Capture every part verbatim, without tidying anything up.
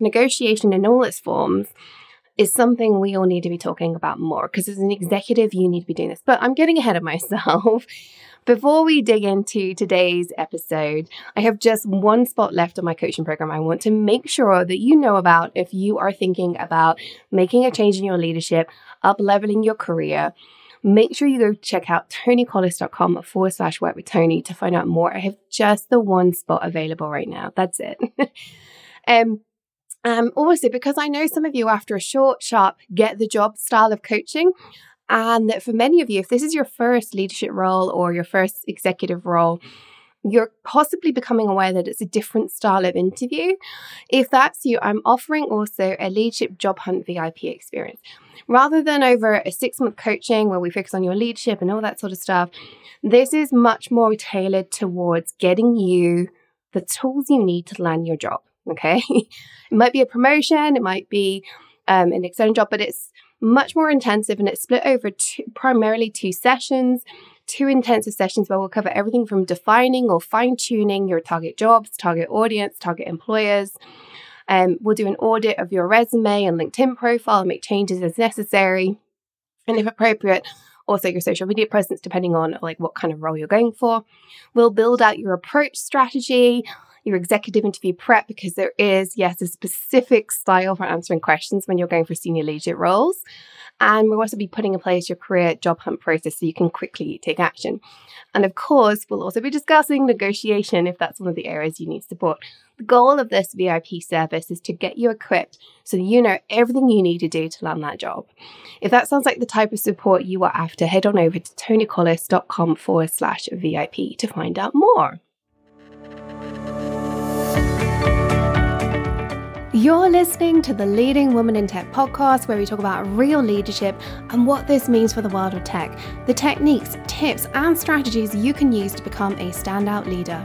negotiation in all its forms is something we all need to be talking about more, because as an executive, you need to be doing this. But I'm getting ahead of myself. Before we dig into today's episode, I have just one spot left on my coaching program I want to make sure that you know about if you are thinking about making a change in your leadership, up-leveling your career. Make sure you go check out tonicollis.com forward slash work with Toni to find out more. I have just the one spot available right now. That's it. um, um, also, because I know some of you after a short, sharp, get the job style of coaching, and that for many of you, if this is your first leadership role or your first executive role, you're possibly becoming aware that it's a different style of interview. If that's you, I'm offering also a leadership job hunt V I P experience. Rather than over a six-month coaching where we focus on your leadership and all that sort of stuff, this is much more tailored towards getting you the tools you need to land your job, okay? It might be a promotion, it might be um, an external job, but it's much more intensive, and it's split over two, primarily two sessions, two intensive sessions where we'll cover everything from defining or fine-tuning your target jobs, target audience, target employers. Um, we'll do an audit of your resume and LinkedIn profile and make changes as necessary, and if appropriate, also your social media presence, depending on like what kind of role you're going for. We'll build out your approach strategy, your executive interview prep, because there is, yes, a specific style for answering questions when you're going for senior leadership roles. And we'll also be putting in place your career job hunt process so you can quickly take action. And of course, we'll also be discussing negotiation if that's one of the areas you need support. The goal of this V I P service is to get you equipped so that you know everything you need to do to land that job. If that sounds like the type of support you are after, head on over to tonicollis.com forward slash VIP to find out more. You're listening to the Leading Woman in Tech podcast, where we talk about real leadership and what this means for the world of tech, the techniques, tips, and strategies you can use to become a standout leader.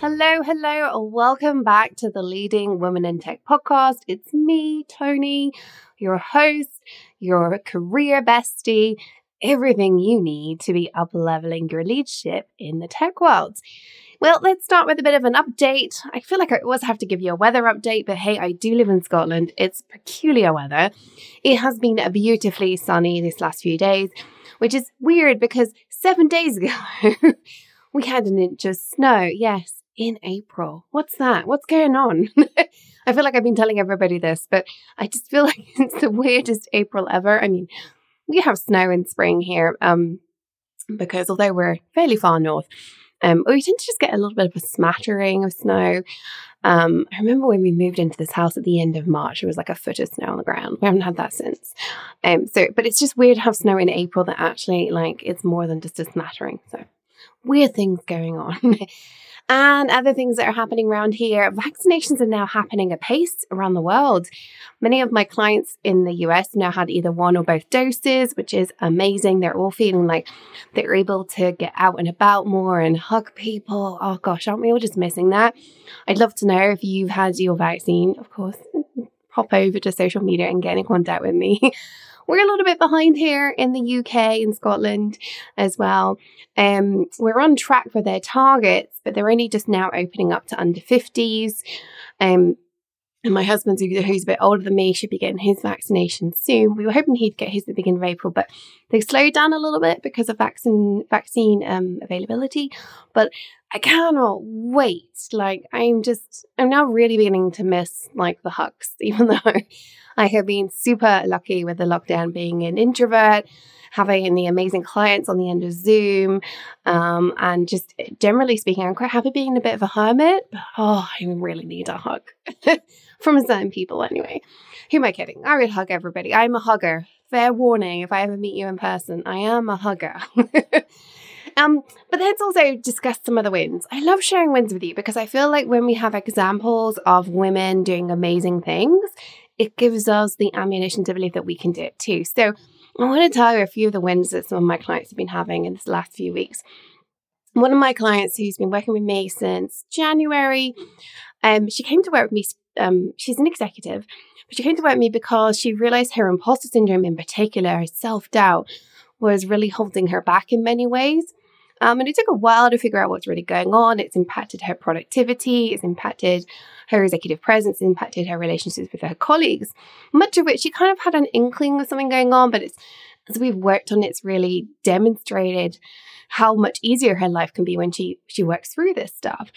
Hello, hello, welcome back to the Leading Women in Tech podcast. It's me, Toni, your host, your career bestie, everything you need to be up-leveling your leadership in the tech world. Well, let's start with a bit of an update. I feel like I always have to give you a weather update, but hey, I do live in Scotland. It's peculiar weather. It has been beautifully sunny these last few days, which is weird because seven days ago, we had an inch of snow. Yes, in April. What's that? What's going on? I feel like I've been telling everybody this, but I just feel like it's the weirdest April ever. I mean, we have snow in spring here um, because although we're fairly far north, Um, we tend to just get a little bit of a smattering of snow. Um, I remember when we moved into this house at the end of March, it was like a foot of snow on the ground. We haven't had that since. Um, so, but it's just weird to have snow in April that actually like it's more than just a smattering. So weird things going on. And other things that are happening around here, vaccinations are now happening apace around the world. Many of my clients in the U S now had either one or both doses, which is amazing. They're all feeling like they're able to get out and about more and hug people. Oh gosh, aren't we all just missing that? I'd love to know if you've had your vaccine. Of course, pop over to social media and get in contact with me. We're a little bit behind here in the U K and Scotland as well. Um, we're on track for their targets, but they're only just now opening up to under fifties. Um, and my husband, who's a bit older than me, should be getting his vaccination soon. We were hoping he'd get his at the beginning of April, but they slowed down a little bit because of vaccine vaccine um, availability. But I cannot wait. Like, I'm just, I'm now really beginning to miss like the hugs, even though I have been super lucky with the lockdown, being an introvert, having the amazing clients on the end of Zoom. Um, and just generally speaking, I'm quite happy being a bit of a hermit, but oh, I really need a hug from certain people anyway. Who am I kidding? I would hug everybody. I'm a hugger. Fair warning, if I ever meet you in person, I am a hugger. Um, but let's also discuss some of the wins. I love sharing wins with you because I feel like when we have examples of women doing amazing things, it gives us the ammunition to believe that we can do it too. So I want to tell you a few of the wins that some of my clients have been having in this last few weeks. One of my clients who's been working with me since January, um, she came to work with me, um, she's an executive, but she came to work with me because she realized her imposter syndrome in particular, her self-doubt, was really holding her back in many ways. Um, and it took a while to figure out what's really going on. It's impacted her productivity, it's impacted her executive presence, impacted her relationships with her colleagues, much of which she kind of had an inkling of something going on, but it's, as we've worked on it, it's really demonstrated how much easier her life can be when she, she works through this stuff.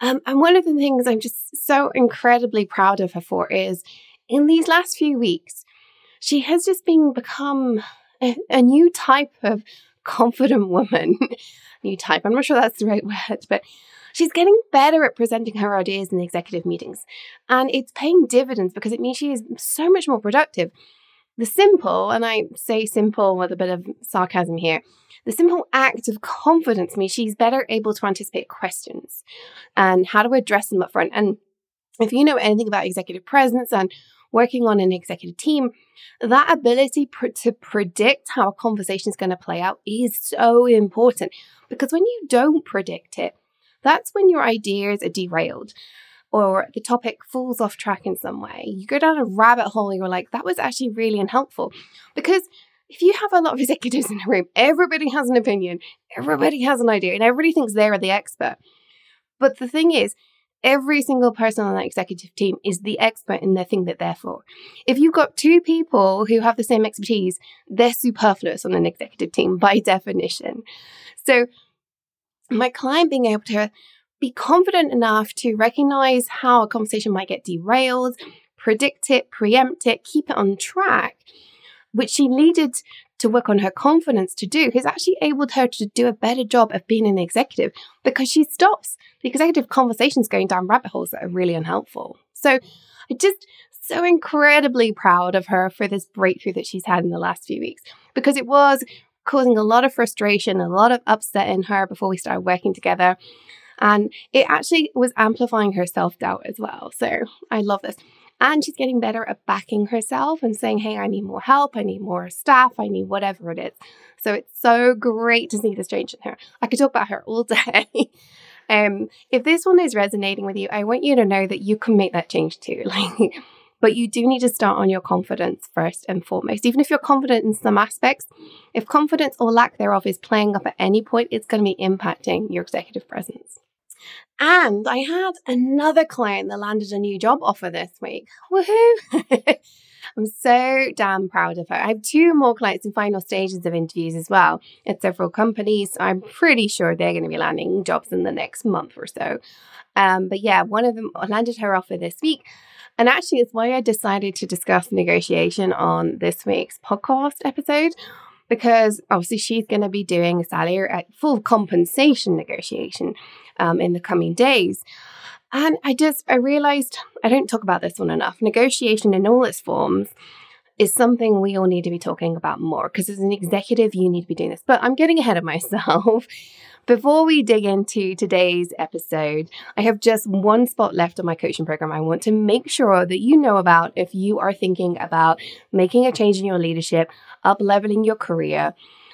Um, and one of the things I'm just so incredibly proud of her for is in these last few weeks, she has just been become a, a new type of confident woman, new type. I'm not sure that's the right word, but she's getting better at presenting her ideas in the executive meetings. And it's paying dividends because it means she is so much more productive. The simple, and I say simple with a bit of sarcasm here, the simple act of confidence means she's better able to anticipate questions and how to address them up front. And if you know anything about executive presence and working on an executive team, that ability pr- to predict how a conversation is going to play out is so important, because when you don't predict it, that's when your ideas are derailed or the topic falls off track in some way. You go down a rabbit hole and you're like, that was actually really unhelpful. Because if you have a lot of executives in a room, everybody has an opinion, everybody has an idea, and everybody thinks they're the expert. But the thing is, every single person on that executive team is the expert in their thing that they're for. If you've got two people who have the same expertise, they're superfluous on an executive team by definition. So my client being able to be confident enough to recognize how a conversation might get derailed, predict it, preempt it, keep it on track, which she needed to work on her confidence to do, has actually enabled her to do a better job of being an executive, because she stops the executive conversations going down rabbit holes that are really unhelpful. So I'm just so incredibly proud of her for this breakthrough that she's had in the last few weeks, because it was causing a lot of frustration, a lot of upset in her before we started working together. And it actually was amplifying her self-doubt as well. So I love this. And she's getting better at backing herself and saying, hey, I need more help. I need more staff. I need whatever it is. So it's so great to see this change in her. I could talk about her all day. um, if this one is resonating with you, I want you to know that you can make that change too. Like, but you do need to start on your confidence first and foremost. Even if you're confident in some aspects, if confidence or lack thereof is playing up at any point, it's going to be impacting your executive presence. And I had another client that landed a new job offer this week. Woohoo! I'm so damn proud of her. I have two more clients in final stages of interviews as well at several companies. So I'm pretty sure they're going to be landing jobs in the next month or so. Um, but yeah, one of them landed her offer this week. And actually, it's why I decided to discuss negotiation on this week's podcast episode, because obviously she's going to be doing a salary at full compensation negotiation um, in the coming days. And I just, I realized, I don't talk about this one enough. Negotiation in all its forms is something we all need to be talking about more, because as an executive, you need to be doing this. But I'm getting ahead of myself. Before we dig into today's episode, I have just one spot left on my coaching program I want to make sure that you know about if you are thinking about making a change in your leadership, up-leveling your career.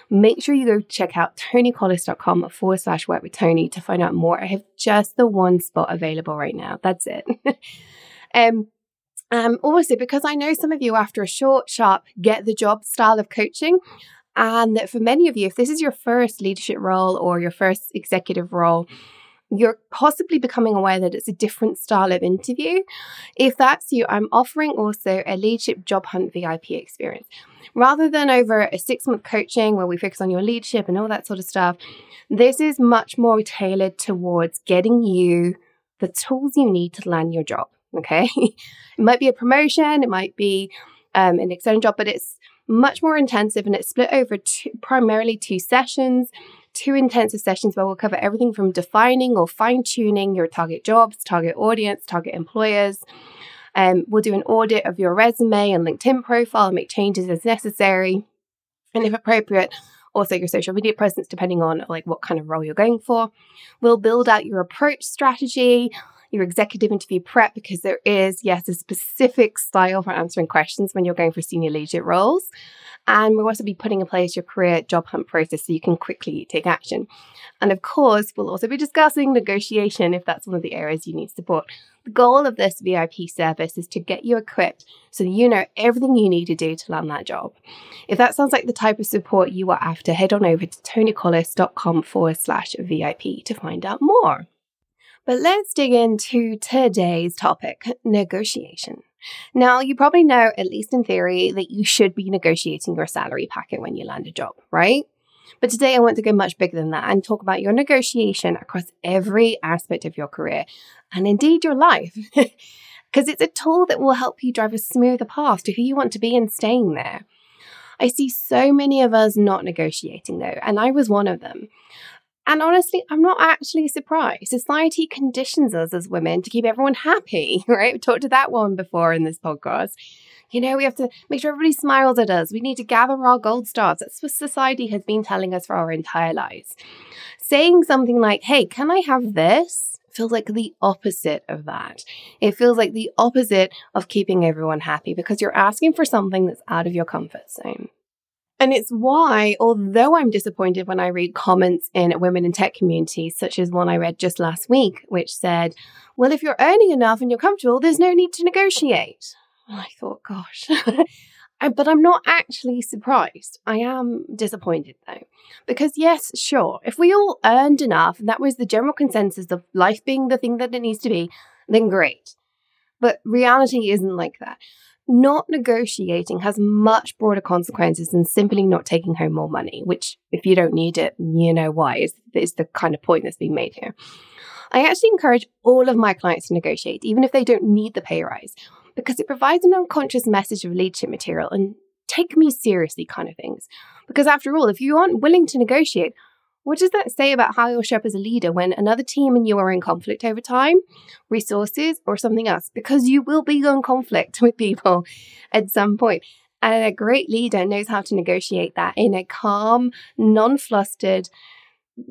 Make sure you go check out tonicollis.com forward slash work with Toni to find out more. I have just the one spot available right now. That's it. um, um, also, because I know some of you after a short, sharp, get the job style of coaching, and that for many of you, if this is your first leadership role or your first executive role, you're possibly becoming aware that it's a different style of interview. If that's you, I'm offering also a leadership job hunt V I P experience. Rather than over a six-month coaching where we focus on your leadership and all that sort of stuff, this is much more tailored towards getting you the tools you need to land your job, okay? It might be a promotion, it might be um, an external job, but it's much more intensive, and it's split over two, primarily two sessions, two intensive sessions where we'll cover everything from defining or fine-tuning your target jobs, target audience, target employers. Um, we'll do an audit of your resume and LinkedIn profile and make changes as necessary, and if appropriate, also your social media presence, depending on like what kind of role you're going for. We'll build out your approach strategy, your executive interview prep, because there is, yes, a specific style for answering questions when you're going for senior leadership roles. And we'll also be putting in place your career job hunt process so you can quickly take action. And of course, we'll also be discussing negotiation if that's one of the areas you need support. The goal of this V I P service is to get you equipped so you know everything you need to do to land that job. If that sounds like the type of support you are after, head on over to tonicollis.com forward slash VIP to find out more. But let's dig into today's topic, negotiation. Now, you probably know, at least in theory, that you should be negotiating your salary packet when you land a job, right? But today I want to go much bigger than that and talk about your negotiation across every aspect of your career and indeed your life, because it's a tool that will help you drive a smoother path to who you want to be and staying there. I see so many of us not negotiating though, and I was one of them. And honestly, I'm not actually surprised. Society conditions us as women to keep everyone happy, right? We talked to that one before in this podcast. You know, we have to make sure everybody smiles at us. We need to gather our gold stars. That's what society has been telling us for our entire lives. Saying something like, hey, can I have this? Feels like the opposite of that. It feels like the opposite of keeping everyone happy because you're asking for something that's out of your comfort zone. And it's why, although I'm disappointed when I read comments in women in tech communities, such as one I read just last week, which said, well, if you're earning enough and you're comfortable, there's no need to negotiate. And I thought, gosh, but I'm not actually surprised. I am disappointed though, because yes, sure, if we all earned enough and that was the general consensus of life being the thing that it needs to be, then great. But reality isn't like that. Not negotiating has much broader consequences than simply not taking home more money, which if you don't need it, you know why, is, is the kind of point that's being made here. I actually encourage all of my clients to negotiate, even if they don't need the pay rise, because it provides an unconscious message of leadership material and take me seriously kind of things. Because after all, if you aren't willing to negotiate, what does that say about how you'll show up as a leader when another team and you are in conflict over time, resources, or something else? Because you will be in conflict with people at some point. And a great leader knows how to negotiate that in a calm, non-flustered,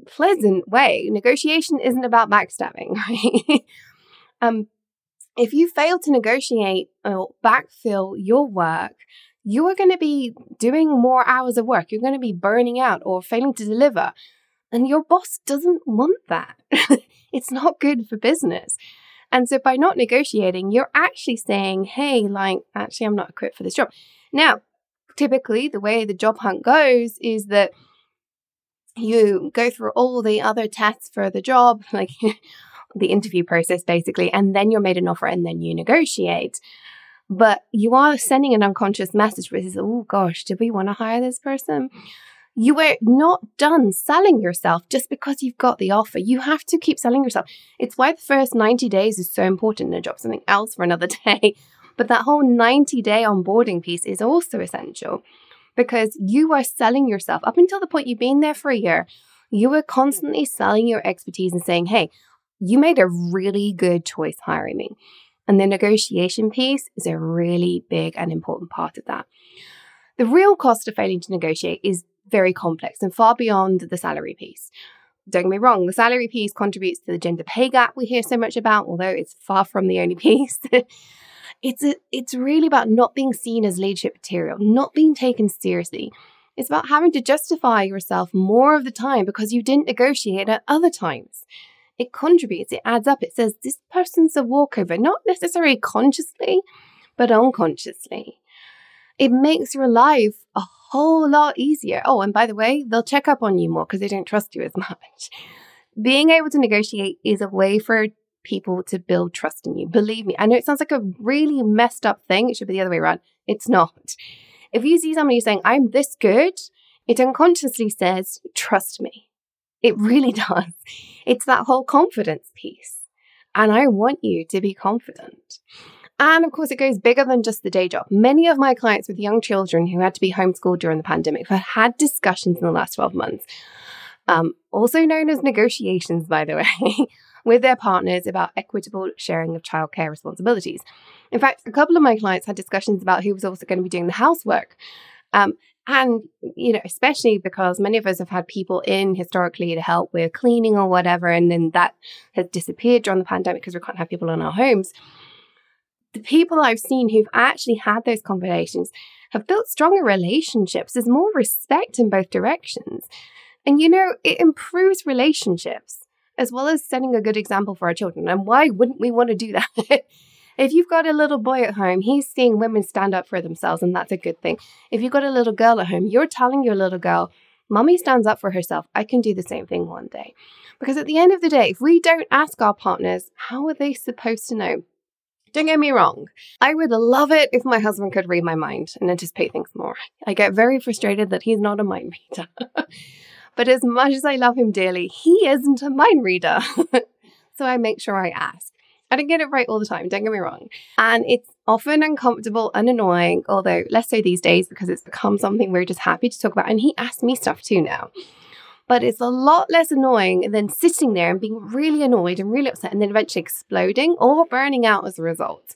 pleasant way. Negotiation isn't about backstabbing, right? um, if you fail to negotiate or backfill your work, you are going to be doing more hours of work. You're going to be burning out or failing to deliver. And your boss doesn't want that. It's not good for business. And so by not negotiating, you're actually saying, hey, like, actually, I'm not equipped for this job. Now, typically, the way the job hunt goes is that you go through all the other tests for the job, like the interview process, basically, and then you're made an offer and then you negotiate. But you are sending an unconscious message, which is, oh, gosh, do we want to hire this person? You are not done selling yourself just because you've got the offer. You have to keep selling yourself. It's why the first ninety days is so important in a job, something else for another day. But that whole ninety-day onboarding piece is also essential because you are selling yourself. Up until the point you've been there for a year, you were constantly selling your expertise and saying, hey, you made a really good choice hiring me. And the negotiation piece is a really big and important part of that. The real cost of failing to negotiate is very complex and far beyond the salary piece. Don't get me wrong, the salary piece contributes to the gender pay gap we hear so much about, although it's far from the only piece. it's, a, it's really about not being seen as leadership material, not being taken seriously. It's about having to justify yourself more of the time because you didn't negotiate at other times. It contributes, it adds up, it says this person's a walkover, not necessarily consciously, but unconsciously. It makes your life a whole lot easier. Oh, and by the way, they'll check up on you more because they don't trust you as much. Being able to negotiate is a way for people to build trust in you. Believe me, I know it sounds like a really messed up thing. It should be the other way around. It's not. If you see somebody saying, I'm this good, it unconsciously says, trust me. It really does. It's that whole confidence piece. And I want you to be confident. And of course, it goes bigger than just the day job. Many of my clients with young children who had to be homeschooled during the pandemic have had discussions in the last twelve months, um, also known as negotiations, by the way, with their partners about equitable sharing of childcare responsibilities. In fact, a couple of my clients had discussions about who was also going to be doing the housework. Um, And, you know, especially because many of us have had people in historically to help with cleaning or whatever, and then that has disappeared during the pandemic because we can't have people in our homes. The people I've seen who've actually had those conversations have built stronger relationships. There's more respect in both directions. And, you know, it improves relationships as well as setting a good example for our children. And why wouldn't we want to do that? If you've got a little boy at home, he's seeing women stand up for themselves, and that's a good thing. If you've got a little girl at home, you're telling your little girl, Mommy stands up for herself. I can do the same thing one day. Because at the end of the day, if we don't ask our partners, how are they supposed to know? Don't get me wrong. I would love it if my husband could read my mind and anticipate things more. I get very frustrated that he's not a mind reader. But as much as I love him dearly, he isn't a mind reader. So I make sure I ask. I don't get it right all the time, don't get me wrong. And it's often uncomfortable and annoying, although less so these days because it's become something we're just happy to talk about. And he asks me stuff too now. But it's a lot less annoying than sitting there and being really annoyed and really upset and then eventually exploding or burning out as a result.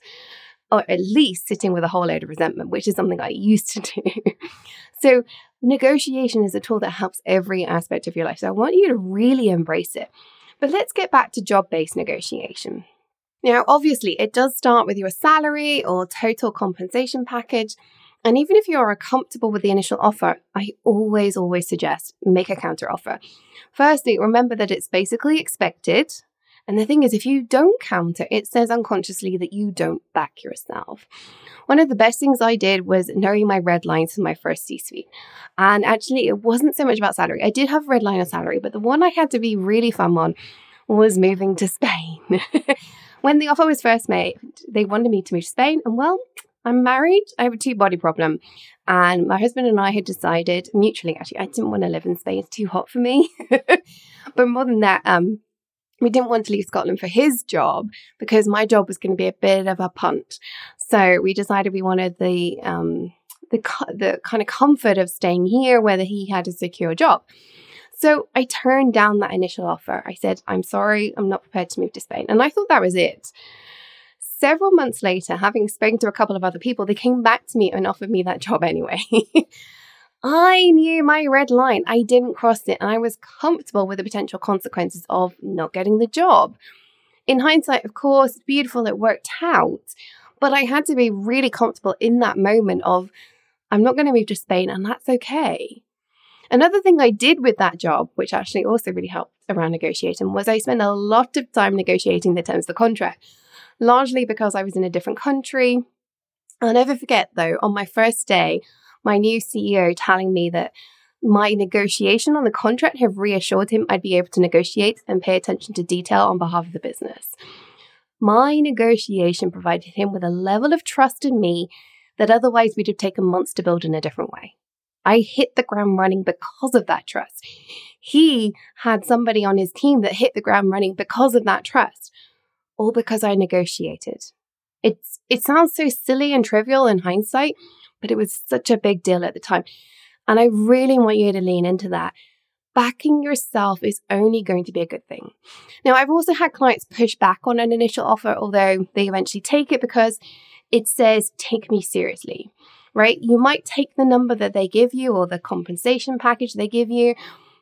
Or at least sitting with a whole load of resentment, which is something I used to do. So negotiation is a tool that helps every aspect of your life. So I want you to really embrace it. But let's get back to job-based negotiation. Now, obviously, it does start with your salary or total compensation package. And even if you are comfortable with the initial offer, I always, always suggest make a counter offer. Firstly, remember that it's basically expected. And the thing is, if you don't counter, it says unconsciously that you don't back yourself. One of the best things I did was knowing my red lines for my first C-suite. And actually, it wasn't so much about salary. I did have a red line on salary, but the one I had to be really firm on was moving to Spain. When the offer was first made, they wanted me to move to Spain. And well, I'm married. I have a two-body problem. And my husband and I had decided mutually, actually, I didn't want to live in Spain. It's too hot for me. But more than that, um, we didn't want to leave Scotland for his job because my job was going to be a bit of a punt. So we decided we wanted the um, the the kind of comfort of staying here, whether he had a secure job. So I turned down that initial offer. I said, I'm sorry, I'm not prepared to move to Spain. And I thought that was it. Several months later, having spoken to a couple of other people, they came back to me and offered me that job anyway. I knew my red line. I didn't cross it. And I was comfortable with the potential consequences of not getting the job. In hindsight, of course, beautiful, it worked out. But I had to be really comfortable in that moment of, I'm not going to move to Spain, and that's okay. Another thing I did with that job, which actually also really helped around negotiating, was I spent a lot of time negotiating the terms of the contract, largely because I was in a different country. I'll never forget, though, on my first day, my new C E O telling me that my negotiation on the contract had reassured him I'd be able to negotiate and pay attention to detail on behalf of the business. My negotiation provided him with a level of trust in me that otherwise we'd have taken months to build in a different way. I hit the ground running because of that trust. He had somebody on his team that hit the ground running because of that trust, all because I negotiated. It's, it sounds so silly and trivial in hindsight, but it was such a big deal at the time. And I really want you to lean into that. Backing yourself is only going to be a good thing. Now, I've also had clients push back on an initial offer, although they eventually take it because it says, take me seriously, right? You might take the number that they give you or the compensation package they give you,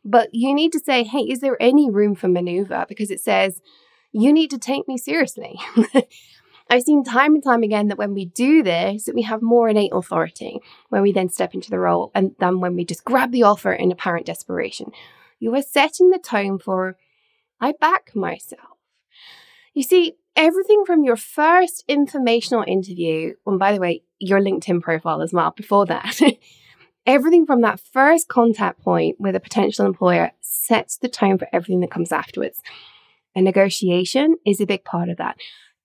but you need to say, hey, is there any room for maneuver? Because it says, you need to take me seriously. I've seen time and time again that when we do this, that we have more innate authority when we then step into the role and than when we just grab the offer in apparent desperation. You are setting the tone for, I back myself. You see, everything from your first informational interview, and by the way, your LinkedIn profile as well before that, everything from that first contact point with a potential employer sets the tone for everything that comes afterwards. And negotiation is a big part of that.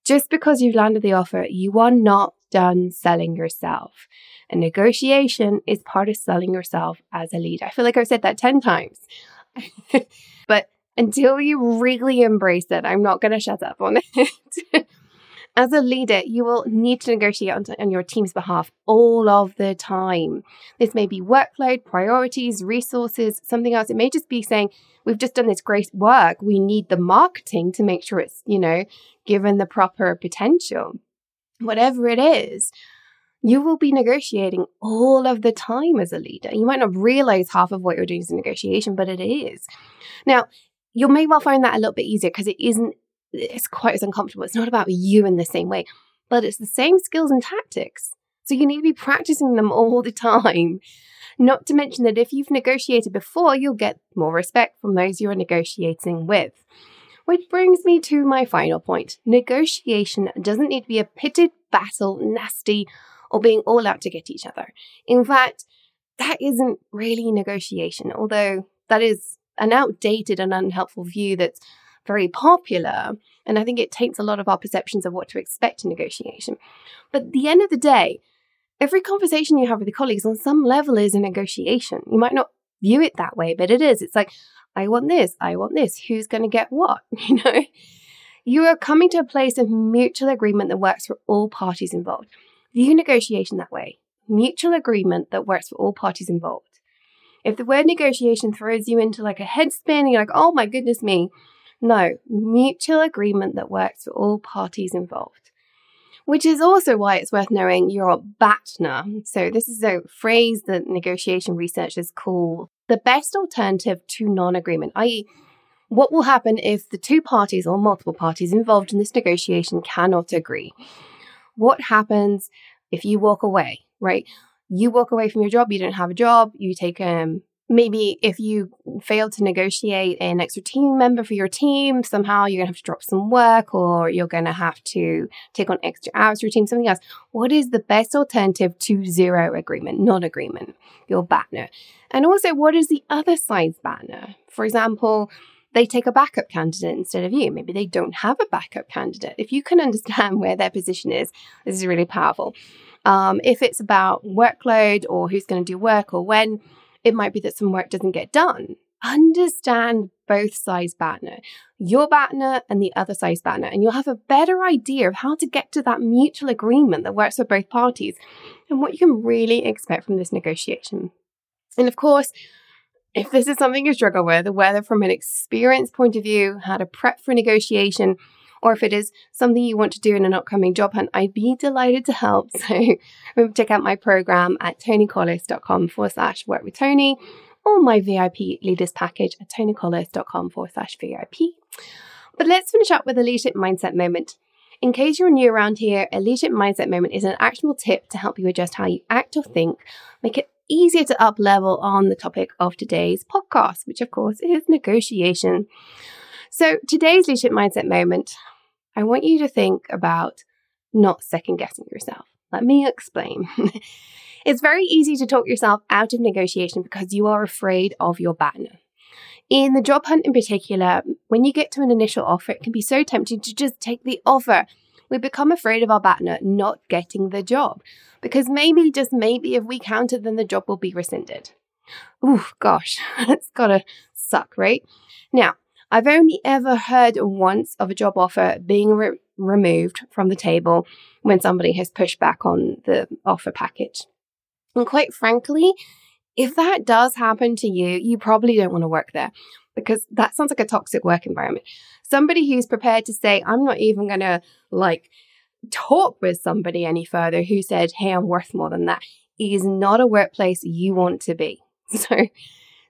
Just because you've landed the offer, you are not done selling yourself. And negotiation is part of selling yourself as a leader. I feel like I've said that ten times. But until you really embrace it, I'm not going to shut up on it. As a leader, you will need to negotiate on, t- on your team's behalf all of the time. This may be workload, priorities, resources, something else. It may just be saying, we've just done this great work. We need the marketing to make sure it's, you know, given the proper potential. Whatever it is, you will be negotiating all of the time as a leader. You might not realize half of what you're doing is a negotiation, but it is. Now, you may well find that a little bit easier because it isn't, it's quite as uncomfortable. It's not about you in the same way, but it's the same skills and tactics. So you need to be practicing them all the time. Not to mention that if you've negotiated before, you'll get more respect from those you are negotiating with. Which brings me to my final point. Negotiation doesn't need to be a pitted battle, nasty, or being all out to get each other. In fact, that isn't really negotiation, although that is an outdated and unhelpful view that's very popular. And I think it taints a lot of our perceptions of what to expect in negotiation. But at the end of the day, every conversation you have with your colleagues on some level is a negotiation. You might not view it that way, but it is. It's like, I want this, I want this, who's going to get what, you know? You are coming to a place of mutual agreement that works for all parties involved. View negotiation that way. Mutual agreement that works for all parties involved. If the word negotiation throws you into like a head spin, you're like, oh my goodness me. No, mutual agreement that works for all parties involved. Which is also why it's worth knowing your BATNA. So this is a phrase that negotiation researchers call the best alternative to non-agreement, that is what will happen if the two parties or multiple parties involved in this negotiation cannot agree. What happens if you walk away, right? You walk away from your job, you don't have a job, you take um maybe if you fail to negotiate an extra team member for your team, somehow you're going to have to drop some work or you're going to have to take on extra hours for your team, something else. What is the best alternative to zero agreement, non-agreement, your BATNA? And also, what is the other side's BATNA? For example, they take a backup candidate instead of you. Maybe they don't have a backup candidate. If you can understand where their position is, this is really powerful. Um, if it's about workload or who's going to do work or when, it might be that some work doesn't get done. Understand both sides' BATNA, your BATNA and the other side's BATNA, and you'll have a better idea of how to get to that mutual agreement that works for both parties and what you can really expect from this negotiation. And of course, if this is something you struggle with, whether from an experience point of view, how to prep for negotiation, or if it is something you want to do in an upcoming job hunt, I'd be delighted to help. So remember, check out my program at tonicollis.com forward slash work with Toni, or my V I P leaders package at tonicollis.com forward slash VIP. But let's finish up with a leadership mindset moment. In case you're new around here, a leadership mindset moment is an actionable tip to help you adjust how you act or think, make it easier to up level on the topic of today's podcast, which of course is negotiation. So today's leadership mindset moment, I want you to think about not second guessing yourself. Let me explain. It's very easy to talk yourself out of negotiation because you are afraid of your BATNA. In the job hunt in particular, when you get to an initial offer, it can be so tempting to just take the offer. We become afraid of our BATNA not getting the job because maybe, just maybe, if we counter, then the job will be rescinded. Ooh, gosh, that's gotta suck, right? Now, I've only ever heard once of a job offer being re- removed from the table when somebody has pushed back on the offer package. And quite frankly, if that does happen to you, you probably don't want to work there because that sounds like a toxic work environment. Somebody who's prepared to say, I'm not even going to like talk with somebody any further who said, hey, I'm worth more than that, is not a workplace you want to be. So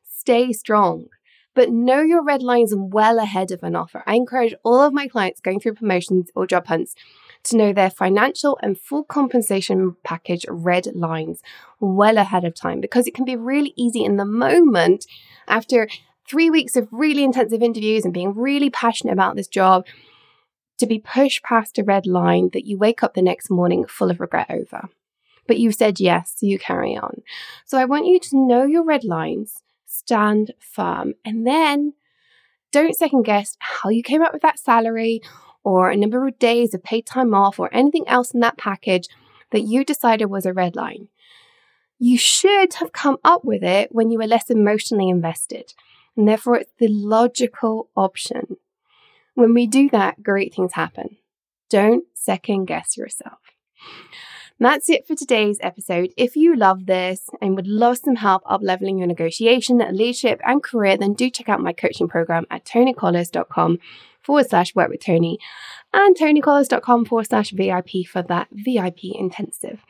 stay strong. But know your red lines well ahead of an offer. I encourage all of my clients going through promotions or job hunts to know their financial and full compensation package red lines well ahead of time, because it can be really easy in the moment after three weeks of really intensive interviews and being really passionate about this job to be pushed past a red line that you wake up the next morning full of regret over. But you've said yes, so you carry on. So I want you to know your red lines. Stand firm, and then don't second guess how you came up with that salary or a number of days of paid time off or anything else in that package that you decided was a red line. You should have come up with it when you were less emotionally invested, and therefore it's the logical option. When we do that, great things happen. Don't second guess yourself. That's it for today's episode. If you love this and would love some help up-leveling your negotiation, leadership and career, then do check out my coaching program at tonicollis.com forward slash work with Toni and tonicollis.com forward slash VIP for that V I P intensive.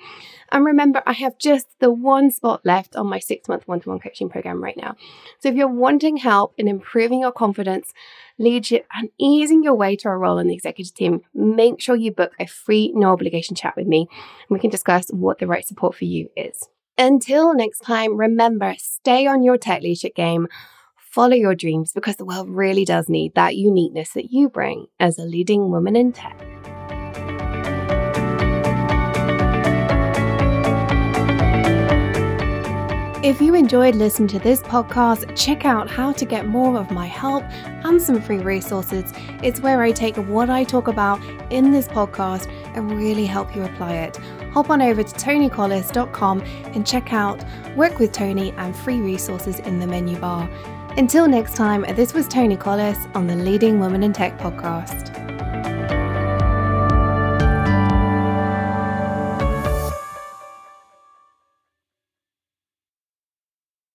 And remember, I have just the one spot left on my six-month one-to-one coaching program right now. So if you're wanting help in improving your confidence, leadership, and easing your way to a role in the executive team, make sure you book a free, no-obligation chat with me, and we can discuss what the right support for you is. Until next time, remember, stay on your tech leadership game, follow your dreams, because the world really does need that uniqueness that you bring as a leading woman in tech. If you enjoyed listening to this podcast, check out how to get more of my help and some free resources. It's where I take what I talk about in this podcast and really help you apply it. Hop on over to toni collis dot com and check out Work with Toni and free resources in the menu bar. Until next time, this was Toni Collis on the Leading Woman in Tech podcast.